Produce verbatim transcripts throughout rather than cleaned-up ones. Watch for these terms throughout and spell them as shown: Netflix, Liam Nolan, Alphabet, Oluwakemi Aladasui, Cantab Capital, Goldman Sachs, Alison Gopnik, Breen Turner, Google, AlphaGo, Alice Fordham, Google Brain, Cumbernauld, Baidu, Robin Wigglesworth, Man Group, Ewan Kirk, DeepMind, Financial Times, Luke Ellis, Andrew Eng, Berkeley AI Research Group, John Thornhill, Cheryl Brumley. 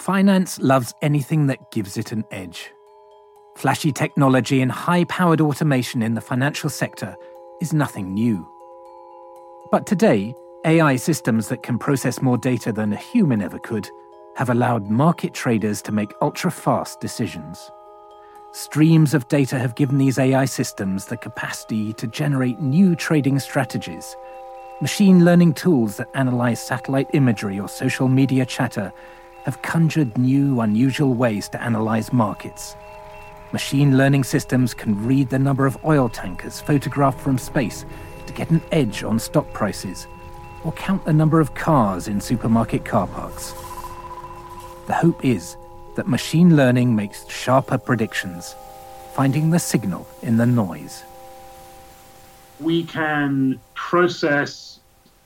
Finance loves anything that gives it an edge. Flashy technology and high-powered automation in the financial sector is nothing new. But today, A I systems that can process more data than a human ever could have allowed market traders to make ultra-fast decisions. Streams of data have given these A I systems the capacity to generate new trading strategies. Machine learning tools that analyze satellite imagery or social media chatter have conjured new, unusual ways to analyze markets. Machine learning systems can read the number of oil tankers photographed from space to get an edge on stock prices, or count the number of cars in supermarket car parks. The hope is that machine learning makes sharper predictions, finding the signal in the noise. We can process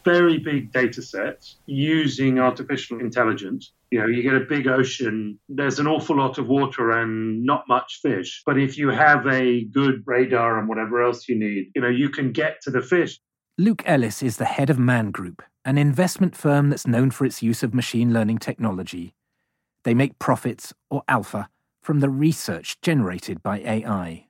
very big data sets using artificial intelligence. You know, you get a big ocean, there's an awful lot of water and not much fish. But if you have a good radar and whatever else you need, you know, you can get to the fish. Luke Ellis is the head of Man Group, an investment firm that's known for its use of machine learning technology. They make profits, or alpha, from the research generated by A I.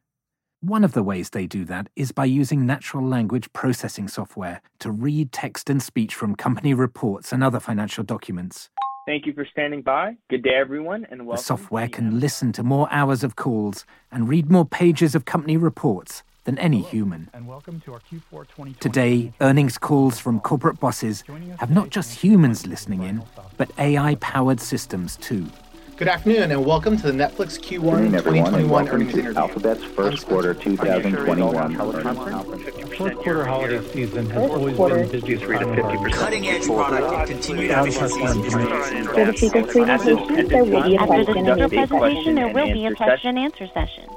One of the ways they do that is by using natural language processing software to read text and speech from company reports and other financial documents. Thank you for standing by. Good day, everyone, and welcome. The software can listen to more hours of calls and read more pages of company reports than any human. And welcome to our Q four twenty twenty. Today, earnings calls from corporate bosses have not just humans listening in, but A I-powered systems too. Good afternoon, and welcome to the Netflix Q one twenty twenty-one earnings interview. Alphabet's first quarter twenty twenty-one earnings. Fourth quarter holiday season has always been busy. Cutting-edge product and continued efficiency. For the speaker's presentation, there will be a question and answer session. There will be a question and answer session.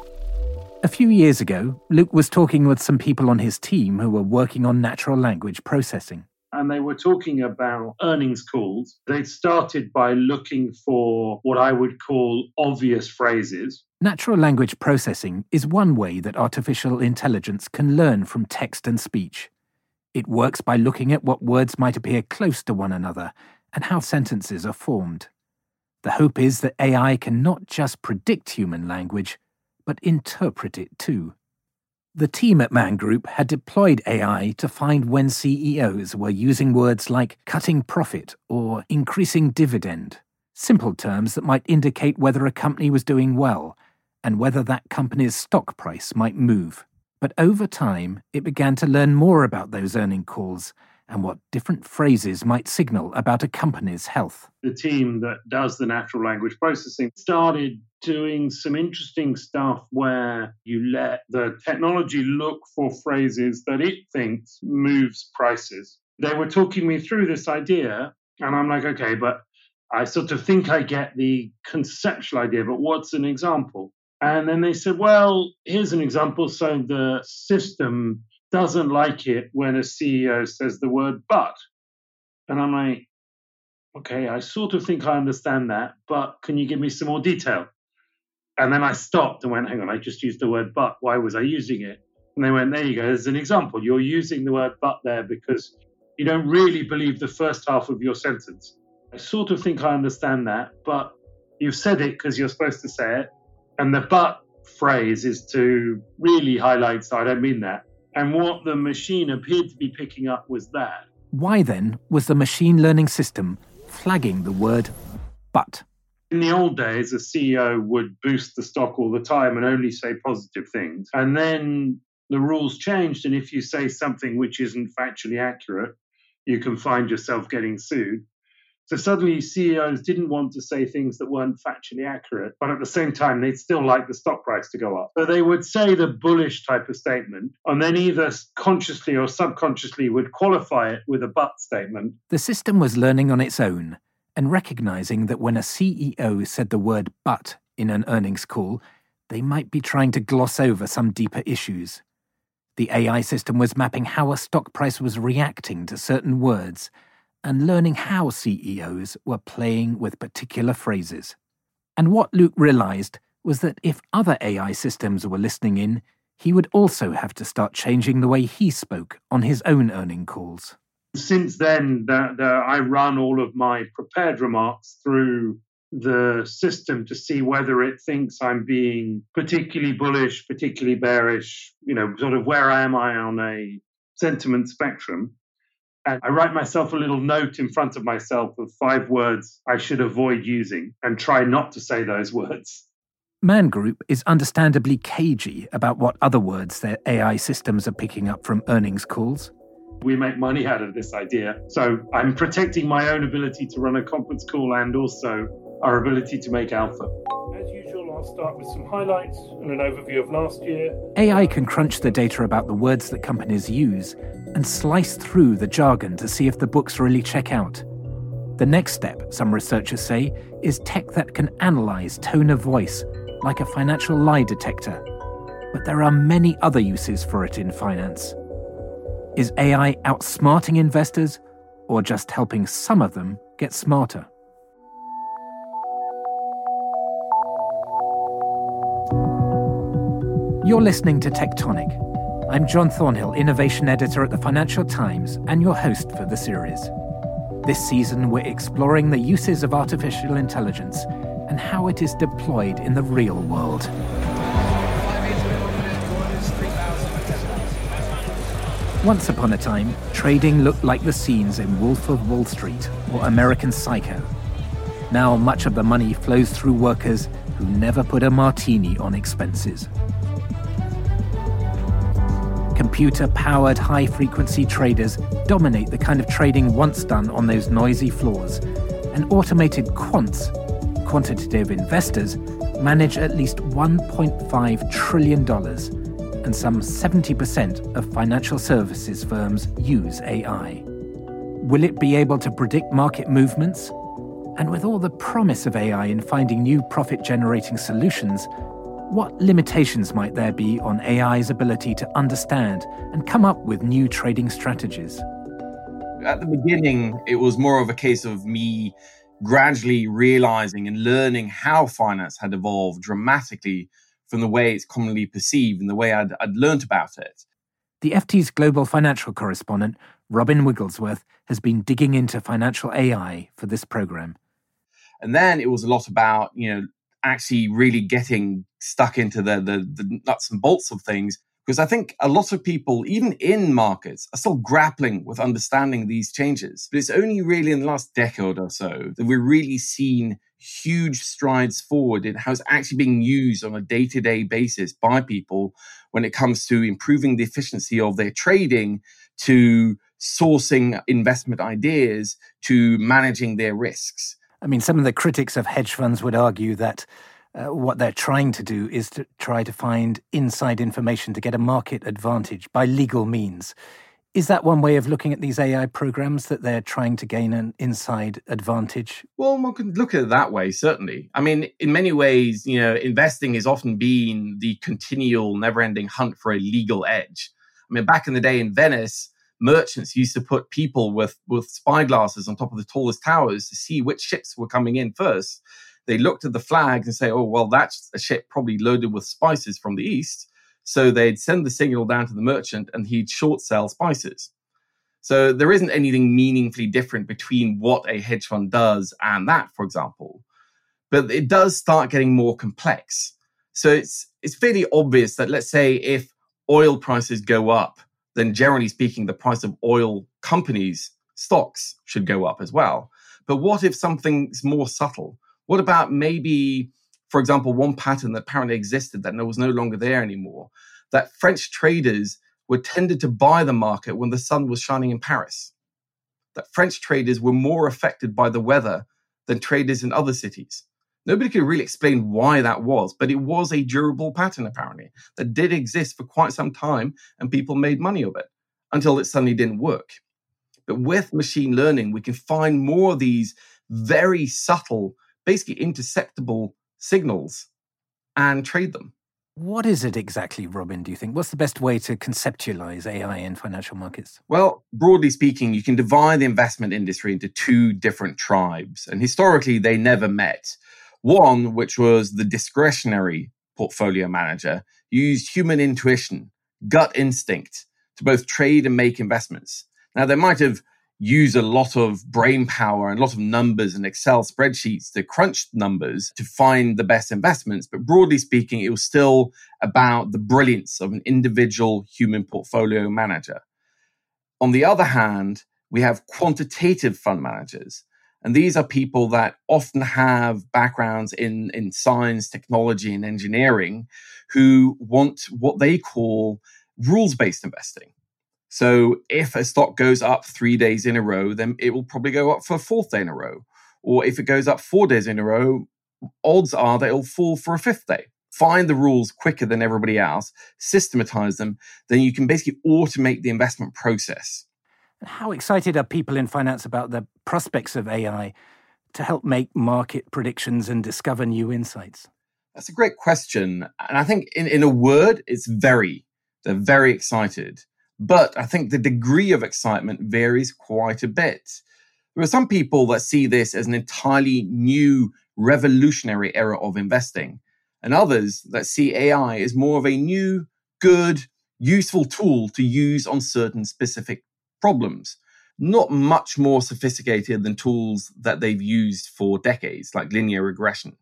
A few years ago, Luke was talking with some people on his team who were working on natural language processing. And they were talking about earnings calls. They started by looking for what I would call obvious phrases. Natural language processing is one way that artificial intelligence can learn from text and speech. It works by looking at what words might appear close to one another and how sentences are formed. The hope is that A I can not just predict human language, but interpret it too. The team at Man Group had deployed A I to find when C E Os were using words like cutting profit or increasing dividend, simple terms that might indicate whether a company was doing well and whether that company's stock price might move. But over time, it began to learn more about those earning calls and what different phrases might signal about a company's health. The team that does the natural language processing started doing some interesting stuff where you let the technology look for phrases that it thinks moves prices. They were talking me through this idea, and I'm like, okay, but I sort of think I get the conceptual idea, but what's an example? And then they said, well, here's an example. So the system doesn't like it when a C E O says the word but. And I'm like, okay, I sort of think I understand that, but can you give me some more detail? And then I stopped and went, hang on, I just used the word but. Why was I using it? And they went, there you go. There's an example. You're using the word but there because you don't really believe the first half of your sentence. I sort of think I understand that, but you've said it because you're supposed to say it. And the but phrase is to really highlight, so I don't mean that. And what the machine appeared to be picking up was that. Why then was the machine learning system flagging the word but? In the old days, a C E O would boost the stock all the time and only say positive things. And then the rules changed, and if you say something which isn't factually accurate, you can find yourself getting sued. So suddenly C E Os didn't want to say things that weren't factually accurate, but at the same time, they'd still like the stock price to go up. So they would say the bullish type of statement, and then either consciously or subconsciously would qualify it with a but statement. The system was learning on its own and recognizing that when a C E O said the word but in an earnings call, they might be trying to gloss over some deeper issues. The A I system was mapping how a stock price was reacting to certain words and learning how C E Os were playing with particular phrases. And what Luke realized was that if other A I systems were listening in, he would also have to start changing the way he spoke on his own earning calls. Since then, the, the, I run all of my prepared remarks through the system to see whether it thinks I'm being particularly bullish, particularly bearish, you know, sort of where am I on a sentiment spectrum. And I write myself a little note in front of myself of five words I should avoid using and try not to say those words. Man Group is understandably cagey about what other words their A I systems are picking up from earnings calls. We make money out of this idea. So I'm protecting my own ability to run a conference call and also our ability to make alpha. As usual, I'll start with some highlights and an overview of last year. A I can crunch the data about the words that companies use and slice through the jargon to see if the books really check out. The next step, some researchers say, is tech that can analyse tone of voice, like a financial lie detector. But there are many other uses for it in finance. Is A I outsmarting investors or just helping some of them get smarter? You're listening to Tectonic. I'm John Thornhill, Innovation Editor at the Financial Times, and your host for the series. This season, we're exploring the uses of artificial intelligence and how it is deployed in the real world. Once upon a time, trading looked like the scenes in Wolf of Wall Street or American Psycho. Now much of the money flows through workers who never put a martini on expenses. Computer-powered, high-frequency traders dominate the kind of trading once done on those noisy floors, and automated quants, quantitative investors, manage at least one point five trillion dollars. And some seventy percent of financial services firms use A I. Will it be able to predict market movements? And with all the promise of A I in finding new profit-generating solutions, what limitations might there be on A I's ability to understand and come up with new trading strategies? At the beginning, it was more of a case of me gradually realizing and learning how finance had evolved dramatically from the way it's commonly perceived and the way I'd, I'd learnt about it. The F T's global financial correspondent, Robin Wigglesworth, has been digging into financial A I for this programme. And then it was a lot about, you know, actually really getting stuck into the, the, the nuts and bolts of things, because I think a lot of people, even in markets, are still grappling with understanding these changes. But it's only really in the last decade or so that we've really seen huge strides forward in how it's actually being used on a day-to-day basis by people when it comes to improving the efficiency of their trading, to sourcing investment ideas, to managing their risks. I mean, some of the critics of hedge funds would argue that uh, what they're trying to do is to try to find inside information to get a market advantage by legal means. Is that one way of looking at these A I programs, that they're trying to gain an inside advantage? Well, one can look at it that way, certainly. I mean, in many ways, you know, investing has often been the continual, never-ending hunt for a legal edge. I mean, back in the day in Venice, merchants used to put people with, with spyglasses on top of the tallest towers to see which ships were coming in first. They looked at the flags and say, oh, well, that's a ship probably loaded with spices from the east. So they'd send the signal down to the merchant and he'd short sell spices. So there isn't anything meaningfully different between what a hedge fund does and that, for example. But it does start getting more complex. So it's it's fairly obvious that, let's say, if oil prices go up, then generally speaking, the price of oil companies' stocks should go up as well. But what if something's more subtle? What about maybe, for example, one pattern that apparently existed that was no longer there anymore, that French traders were tended to buy the market when the sun was shining in Paris, that French traders were more affected by the weather than traders in other cities. Nobody could really explain why that was, but it was a durable pattern, apparently, that did exist for quite some time, and people made money of it until it suddenly didn't work. But with machine learning, we can find more of these very subtle, basically interceptable signals and trade them. What is it exactly, Robin, do you think? What's the best way to conceptualize A I in financial markets? Well, broadly speaking, you can divide the investment industry into two different tribes, and historically they never met. One, which was the discretionary portfolio manager, used human intuition, gut instinct, to both trade and make investments. Now, they might have use a lot of brain power and a lot of numbers and Excel spreadsheets to crunch numbers to find the best investments. But broadly speaking, it was still about the brilliance of an individual human portfolio manager. On the other hand, we have quantitative fund managers. And these are people that often have backgrounds in, in science, technology, and engineering who want what they call rules-based investing. So if a stock goes up three days in a row, then it will probably go up for a fourth day in a row. Or if it goes up four days in a row, odds are that it'll fall for a fifth day. Find the rules quicker than everybody else, systematize them, then you can basically automate the investment process. How excited are people in finance about the prospects of A I to help make market predictions and discover new insights? That's a great question. And I think in, in a word, it's very. They're very excited. But I think the degree of excitement varies quite a bit. There are some people that see this as an entirely new, revolutionary era of investing, and others that see A I as more of a new, good, useful tool to use on certain specific problems, not much more sophisticated than tools that they've used for decades, like linear regression.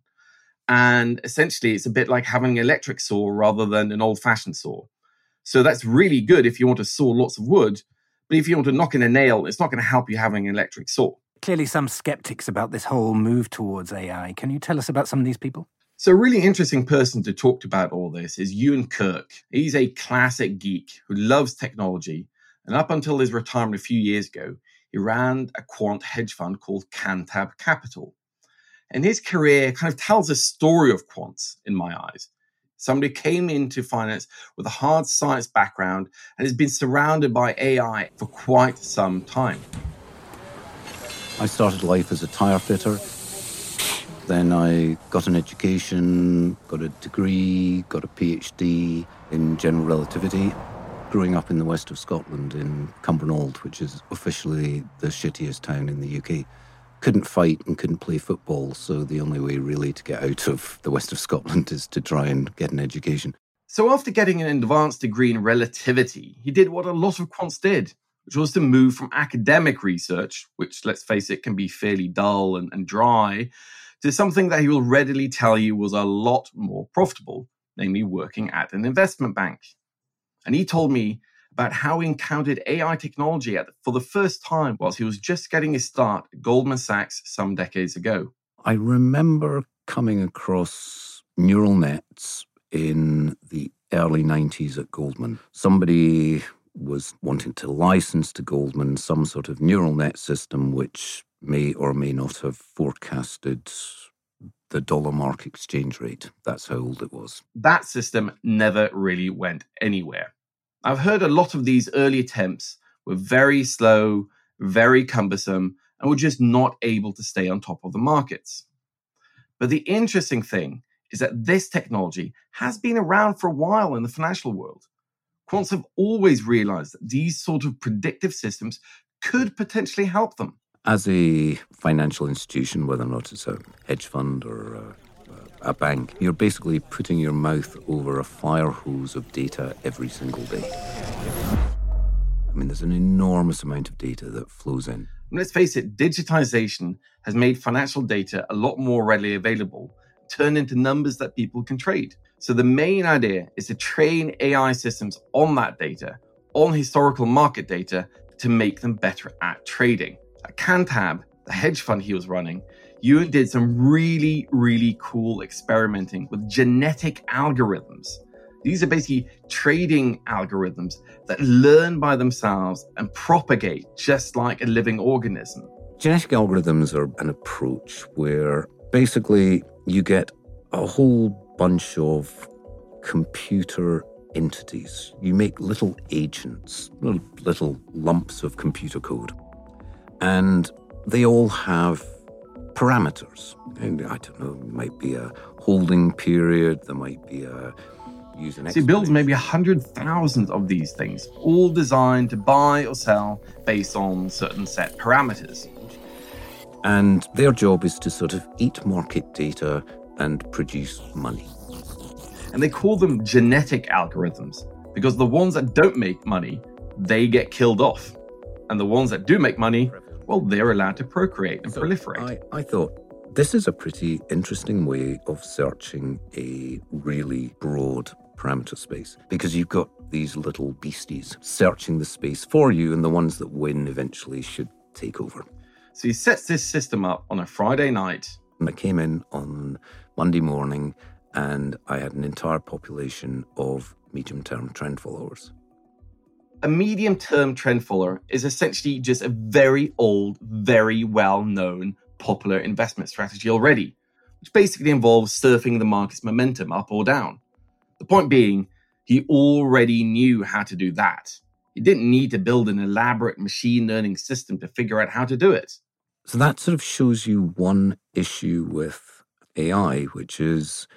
And essentially, it's a bit like having an electric saw rather than an old-fashioned saw. So that's really good if you want to saw lots of wood, but if you want to knock in a nail, it's not going to help you having an electric saw. Clearly some skeptics about this whole move towards A I. Can you tell us about some of these people? So a really interesting person to talk to about all this is Ewan Kirk. He's a classic geek who loves technology. And up until his retirement a few years ago, he ran a quant hedge fund called Cantab Capital. And his career kind of tells a story of quants in my eyes. Somebody came into finance with a hard science background and has been surrounded by A I for quite some time. I started life as a tyre fitter. Then I got an education, got a degree, got a PhD in general relativity. Growing up in the west of Scotland in Cumbernauld, which is officially the shittiest town in the U K, couldn't fight and couldn't play football, so the only way really to get out of the west of Scotland is to try and get an education. So after getting an advanced degree in relativity, he did what a lot of quants did, which was to move from academic research, which, let's face it, can be fairly dull and, and dry, to something that he will readily tell you was a lot more profitable, namely working at an investment bank. And he told me about how he encountered A I technology at, for the first time whilst he was just getting his start at Goldman Sachs some decades ago. I remember coming across neural nets in the early nineties at Goldman. Somebody was wanting to license to Goldman some sort of neural net system which may or may not have forecasted the dollar mark exchange rate. That's how old it was. That system never really went anywhere. I've heard a lot of these early attempts were very slow, very cumbersome, and were just not able to stay on top of the markets. But the interesting thing is that this technology has been around for a while in the financial world. Quants have always realized that these sort of predictive systems could potentially help them. As a financial institution, whether or not it's a hedge fund or a a bank, you're basically putting your mouth over a fire hose of data every single day. I mean, there's an enormous amount of data that flows in. And let's face it, digitization has made financial data a lot more readily available, turned into numbers that people can trade. So the main idea is to train A I systems on that data, on historical market data, to make them better at trading. At Cantab, the hedge fund he was running, Ewan did some really, really cool experimenting with genetic algorithms. These are basically trading algorithms that learn by themselves and propagate just like a living organism. Genetic algorithms are an approach where basically you get a whole bunch of computer entities. You make little agents, little, little lumps of computer code, and they all have parameters. And I don't know, it might be a holding period, there might be a use an explanation. So he builds maybe one hundred thousand of these things, all designed to buy or sell based on certain set parameters. And their job is to sort of eat market data and produce money. And they call them genetic algorithms because the ones that don't make money, they get killed off. And the ones that do make money, well, they're allowed to procreate and so proliferate. I, I thought, this is a pretty interesting way of searching a really broad parameter space, because you've got these little beasties searching the space for you, and the ones that win eventually should take over. So he sets this system up on a Friday night. And I came in on Monday morning, and I had an entire population of medium-term trend followers. A medium-term trend follower is essentially just a very old, very well-known popular investment strategy already, which basically involves surfing the market's momentum up or down. The point being, he already knew how to do that. He didn't need to build an elaborate machine learning system to figure out how to do it. So that sort of shows you one issue with A I, which is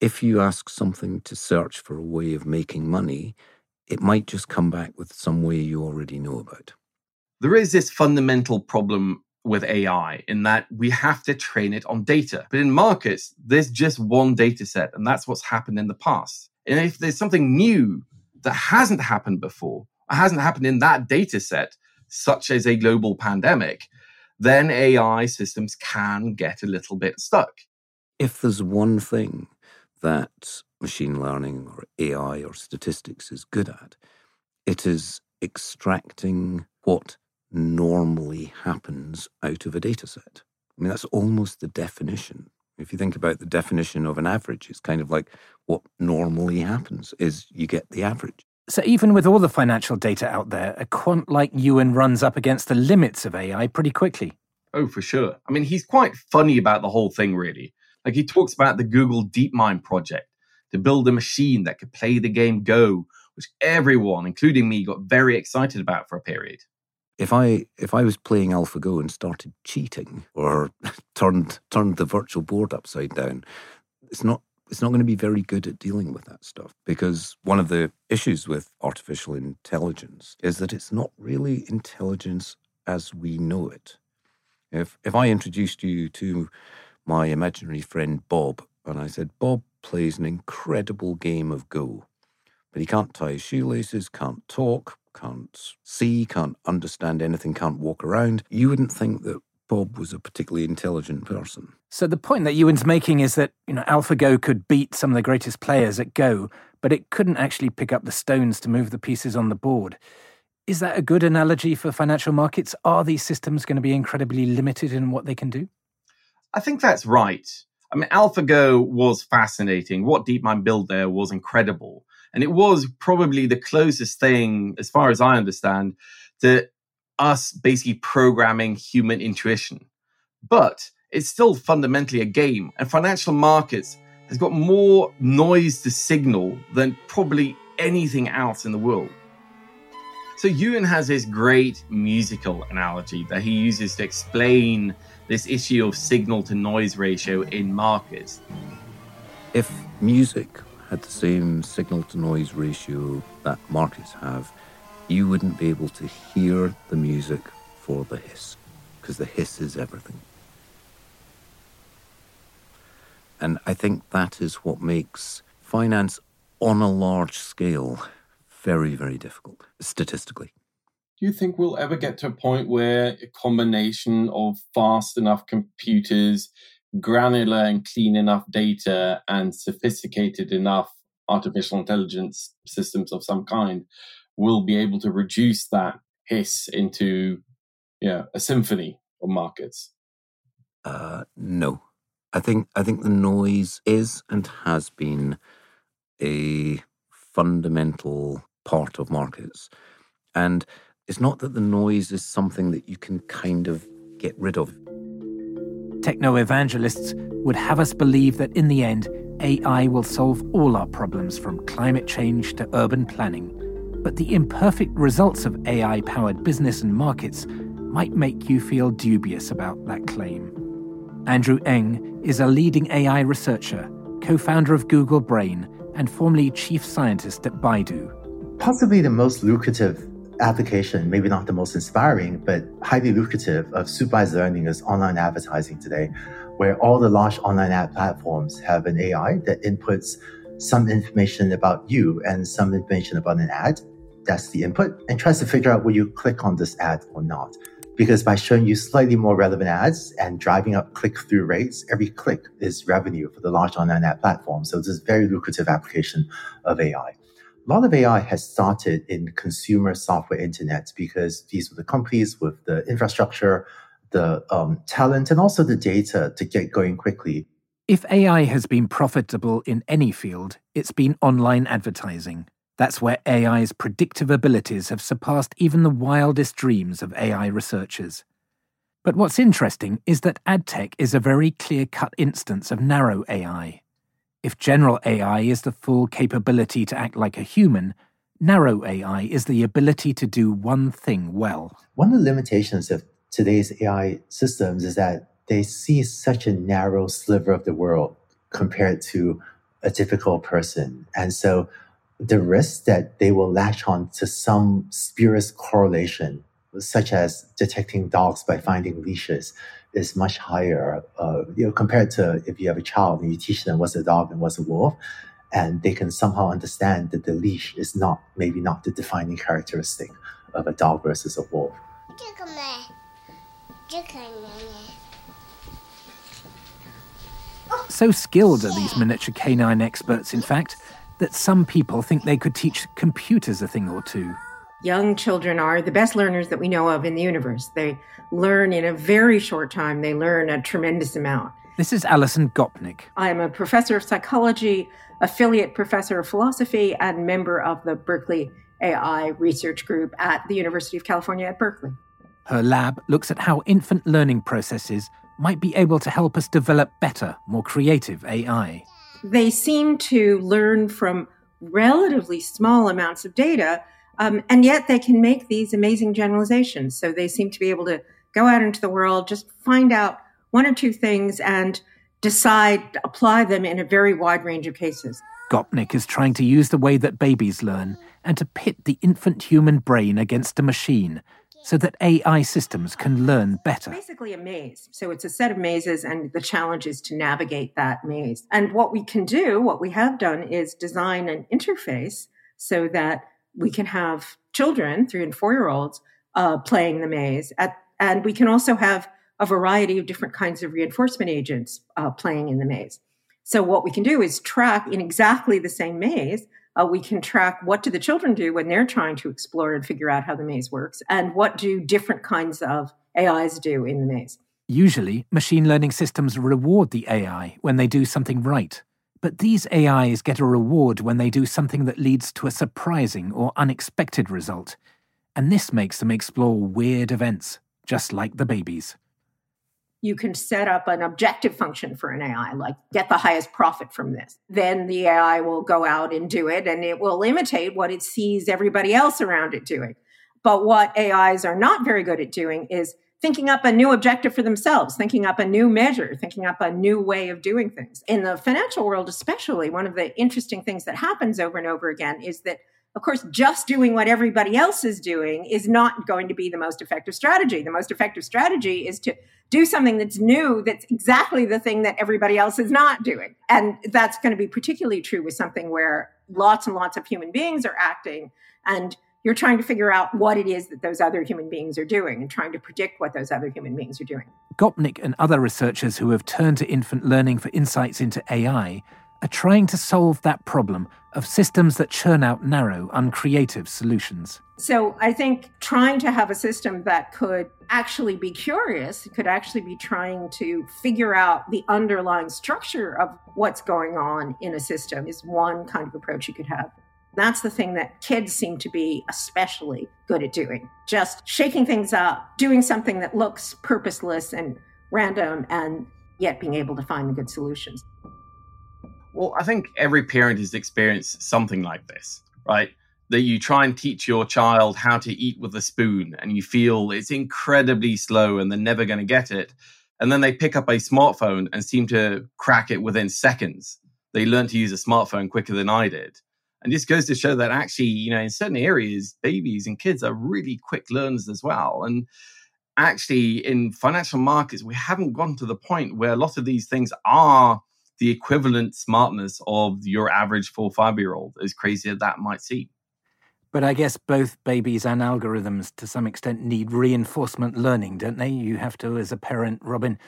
if you ask something to search for a way of making money, it might just come back with some way you already know about. There is this fundamental problem with A I in that we have to train it on data. But in markets, there's just one data set, and that's what's happened in the past. And if there's something new that hasn't happened before, or hasn't happened in that data set, such as a global pandemic, then A I systems can get a little bit stuck. If there's one thing that machine learning or A I or statistics is good at, it is extracting what normally happens out of a data set. I mean, that's almost the definition. If you think about the definition of an average, it's kind of like what normally happens is you get the average. So even with all the financial data out there, a quant like Ewan runs up against the limits of A I pretty quickly. Oh, for sure. I mean, he's quite funny about the whole thing, really. Like, he talks about the Google DeepMind project to build a machine that could play the game Go, which everyone, including me, got very excited about for a period. If I if I was playing AlphaGo and started cheating or turned turned the virtual board upside down, it's not it's not going to be very good at dealing with that stuff, because one of the issues with artificial intelligence is that it's not really intelligence as we know it. If if I introduced you to my imaginary friend Bob and I said, Bob plays an incredible game of Go, but he can't tie his shoelaces, can't talk, can't see, can't understand anything, can't walk around, you wouldn't think that Bob was a particularly intelligent person. So the point that Ewan's making is that, you know, AlphaGo could beat some of the greatest players at Go, but it couldn't actually pick up the stones to move the pieces on the board. Is that a good analogy for financial markets? Are these systems going to be incredibly limited in what they can do? I think that's right. I mean, AlphaGo was fascinating. What DeepMind built there was incredible. And it was probably the closest thing, as far as I understand, to us basically programming human intuition. But it's still fundamentally a game. And financial markets has got more noise to signal than probably anything else in the world. So Ewan has this great musical analogy that he uses to explain this issue of signal-to-noise ratio in markets. If music had the same signal-to-noise ratio that markets have, you wouldn't be able to hear the music for the hiss, because the hiss is everything. And I think that is what makes finance on a large scale very, very difficult, statistically. Do you think we'll ever get to a point where a combination of fast enough computers, granular and clean enough data, and sophisticated enough artificial intelligence systems of some kind will be able to reduce that hiss into, you know, a symphony of markets? Uh, no. I think I think the noise is and has been a fundamental part of markets. And it's not that the noise is something that you can kind of get rid of. Techno-evangelists would have us believe that in the end, A I will solve all our problems from climate change to urban planning. But the imperfect results of A I-powered business and markets might make you feel dubious about that claim. Andrew Eng is a leading A I researcher, co-founder of Google Brain, and formerly chief scientist at Baidu. Possibly the most lucrative application, maybe not the most inspiring, but highly lucrative of supervised learning is online advertising today, where all the large online ad platforms have an A I that inputs some information about you and some information about an ad. that's the input, and tries to figure out will you click on this ad or not. Because by showing you slightly more relevant ads and driving up click-through rates, every click is revenue for the large online ad platform. So this is a very lucrative application of A I. A lot of A I has started in consumer software internet because these were the companies with the infrastructure, the um, talent, and also the data to get going quickly. If A I has been profitable in any field, it's been online advertising. That's where A I's predictive abilities have surpassed even the wildest dreams of A I researchers. But what's interesting is that ad tech is a very clear-cut instance of narrow A I. If general A I is the full capability to act like a human, narrow A I is the ability to do one thing well. One of the limitations of today's A I systems is that they see such a narrow sliver of the world compared to a typical person. And so the risk that they will latch on to some spurious correlation, such as detecting dogs by finding leashes, is much higher uh, you know, compared to if you have a child and you teach them what's a dog and what's a wolf, and they can somehow understand that the leash is not, maybe not the defining characteristic of a dog versus a wolf. So skilled are these miniature canine experts, in fact, that some people think they could teach computers a thing or two. Young children are the best learners that we know of in the universe. They learn in a very short time. They learn a tremendous amount. This is Alison Gopnik. I'm a professor of psychology, affiliate professor of philosophy, and member of the Berkeley A I Research Group at the University of California at Berkeley. Her lab looks at how infant learning processes might be able to help us develop better, more creative A I. They seem to learn from relatively small amounts of data, um, and yet they can make these amazing generalizations. So they seem to be able to go out into the world, just find out one or two things and decide, apply them in a very wide range of cases. Gopnik is trying to use the way that babies learn and to pit the infant human brain against a machine so that A I systems can learn better. It's basically a maze. So it's a set of mazes, and the challenge is to navigate that maze. And what we can do, what we have done, is design an interface so that we can have children, three- and four-year-olds, uh, playing the maze. At, and we can also have a variety of different kinds of reinforcement agents uh, playing in the maze. So what we can do is track in exactly the same maze. Uh, we can track what do the children do when they're trying to explore and figure out how the maze works, and what do different kinds of A Is do in the maze. Usually, machine learning systems reward the A I when they do something right. But these A Is get a reward when they do something that leads to a surprising or unexpected result. And this makes them explore weird events, just like the babies. You can set up an objective function for an A I, like get the highest profit from this. Then the A I will go out and do it, and it will imitate what it sees everybody else around it doing. But what A Is are not very good at doing is thinking up a new objective for themselves, thinking up a new measure, thinking up a new way of doing things. In the financial world especially, one of the interesting things that happens over and over again is that, of course, just doing what everybody else is doing is not going to be the most effective strategy. The most effective strategy is to do something that's new, that's exactly the thing that everybody else is not doing. And that's going to be particularly true with something where lots and lots of human beings are acting, and you're trying to figure out what it is that those other human beings are doing and trying to predict what those other human beings are doing. Gopnik and other researchers who have turned to infant learning for insights into A I are trying to solve that problem of systems that churn out narrow, uncreative solutions. So I think trying to have a system that could actually be curious, could actually be trying to figure out the underlying structure of what's going on in a system is one kind of approach you could have. That's the thing that kids seem to be especially good at doing, just shaking things up, doing something that looks purposeless and random, and yet being able to find the good solutions. Well, I think every parent has experienced something like this, right? That you try and teach your child how to eat with a spoon and you feel it's incredibly slow and they're never going to get it. And then they pick up a smartphone and seem to crack it within seconds. They learn to use a smartphone quicker than I did. And this goes to show that actually, you know, in certain areas, babies and kids are really quick learners as well. And actually in financial markets, we haven't gotten to the point where a lot of these things are the equivalent smartness of your average four or five-year-old, as crazy as that might seem. But I guess both babies and algorithms, to some extent, need reinforcement learning, don't they? You have to, as a parent, Robin,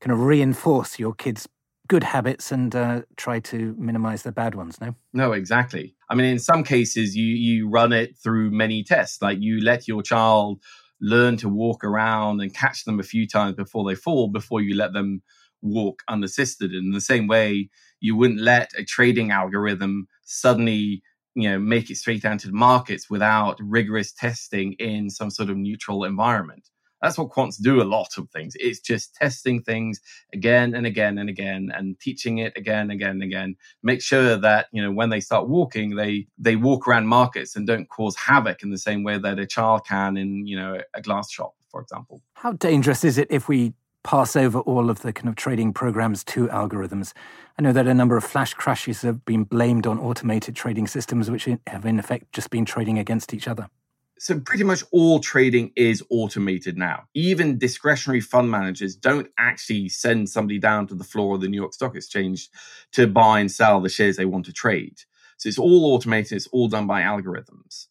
kind of reinforce your kids' good habits and uh, try to minimize the bad ones, no? No, exactly. I mean, in some cases, you you run it through many tests. Like, you let your child learn to walk around and catch them a few times before they fall, before you let them walk unassisted. In the same way, you wouldn't let a trading algorithm suddenly, you know, make it straight down to the markets without rigorous testing in some sort of neutral environment. That's what quants do a lot of things. It's just testing things again and again and again and teaching it again and again and again. Make sure that, you know, when they start walking, they they walk around markets and don't cause havoc in the same way that a child can in, you know, a glass shop, for example. How dangerous is it if we pass over all of the kind of trading programs to algorithms? I know that a number of flash crashes have been blamed on automated trading systems, which have in effect just been trading against each other. So pretty much all trading is automated now. Even discretionary fund managers don't actually send somebody down to the floor of the New York Stock Exchange to buy and sell the shares they want to trade. So it's all automated, it's all done by algorithms.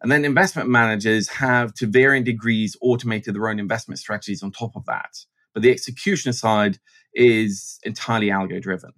And then investment managers have, to varying degrees, automated their own investment strategies on top of that. But the execution side is entirely algo-driven.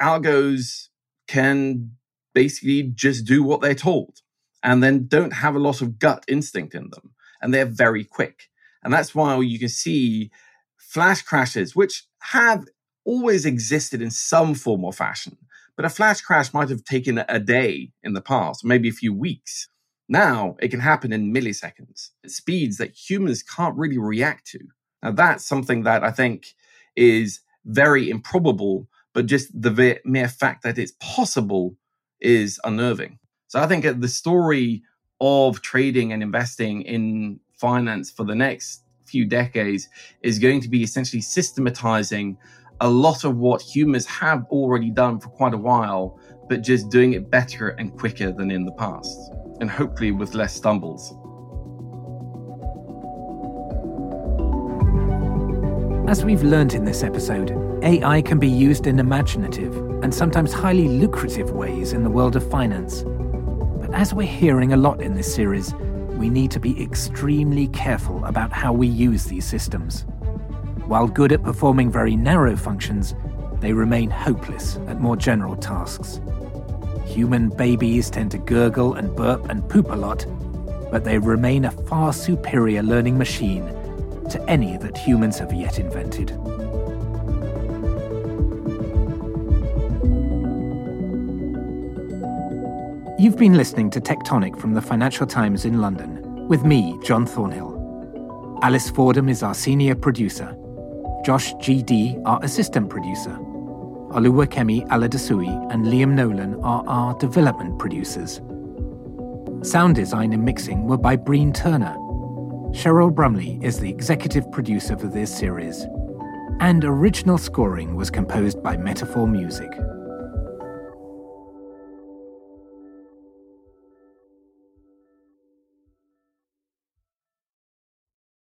Algos can basically just do what they're told and then don't have a lot of gut instinct in them. And they're very quick. And that's why you can see flash crashes, which have always existed in some form or fashion. But a flash crash might have taken a day in the past, maybe a few weeks. Now it can happen in milliseconds, at speeds that humans can't really react to. Now, that's something that I think is very improbable, but just the mere fact that it's possible is unnerving. So I think the story of trading and investing in finance for the next few decades is going to be essentially systematizing a lot of what humans have already done for quite a while, but just doing it better and quicker than in the past, and hopefully with less stumbles. As we've learned in this episode, A I can be used in imaginative and sometimes highly lucrative ways in the world of finance. But as we're hearing a lot in this series, we need to be extremely careful about how we use these systems. While good at performing very narrow functions, they remain hopeless at more general tasks. Human babies tend to gurgle and burp and poop a lot, but they remain a far superior learning machine to any that humans have yet invented. You've been listening to Tectonic from the Financial Times in London, with me, John Thornhill. Alice Fordham is our senior producer. Josh G D, our assistant producer. Oluwakemi Aladasui and Liam Nolan are our development producers. Sound design and mixing were by Breen Turner. Cheryl Brumley is the executive producer for this series, and original scoring was composed by Metaphor Music.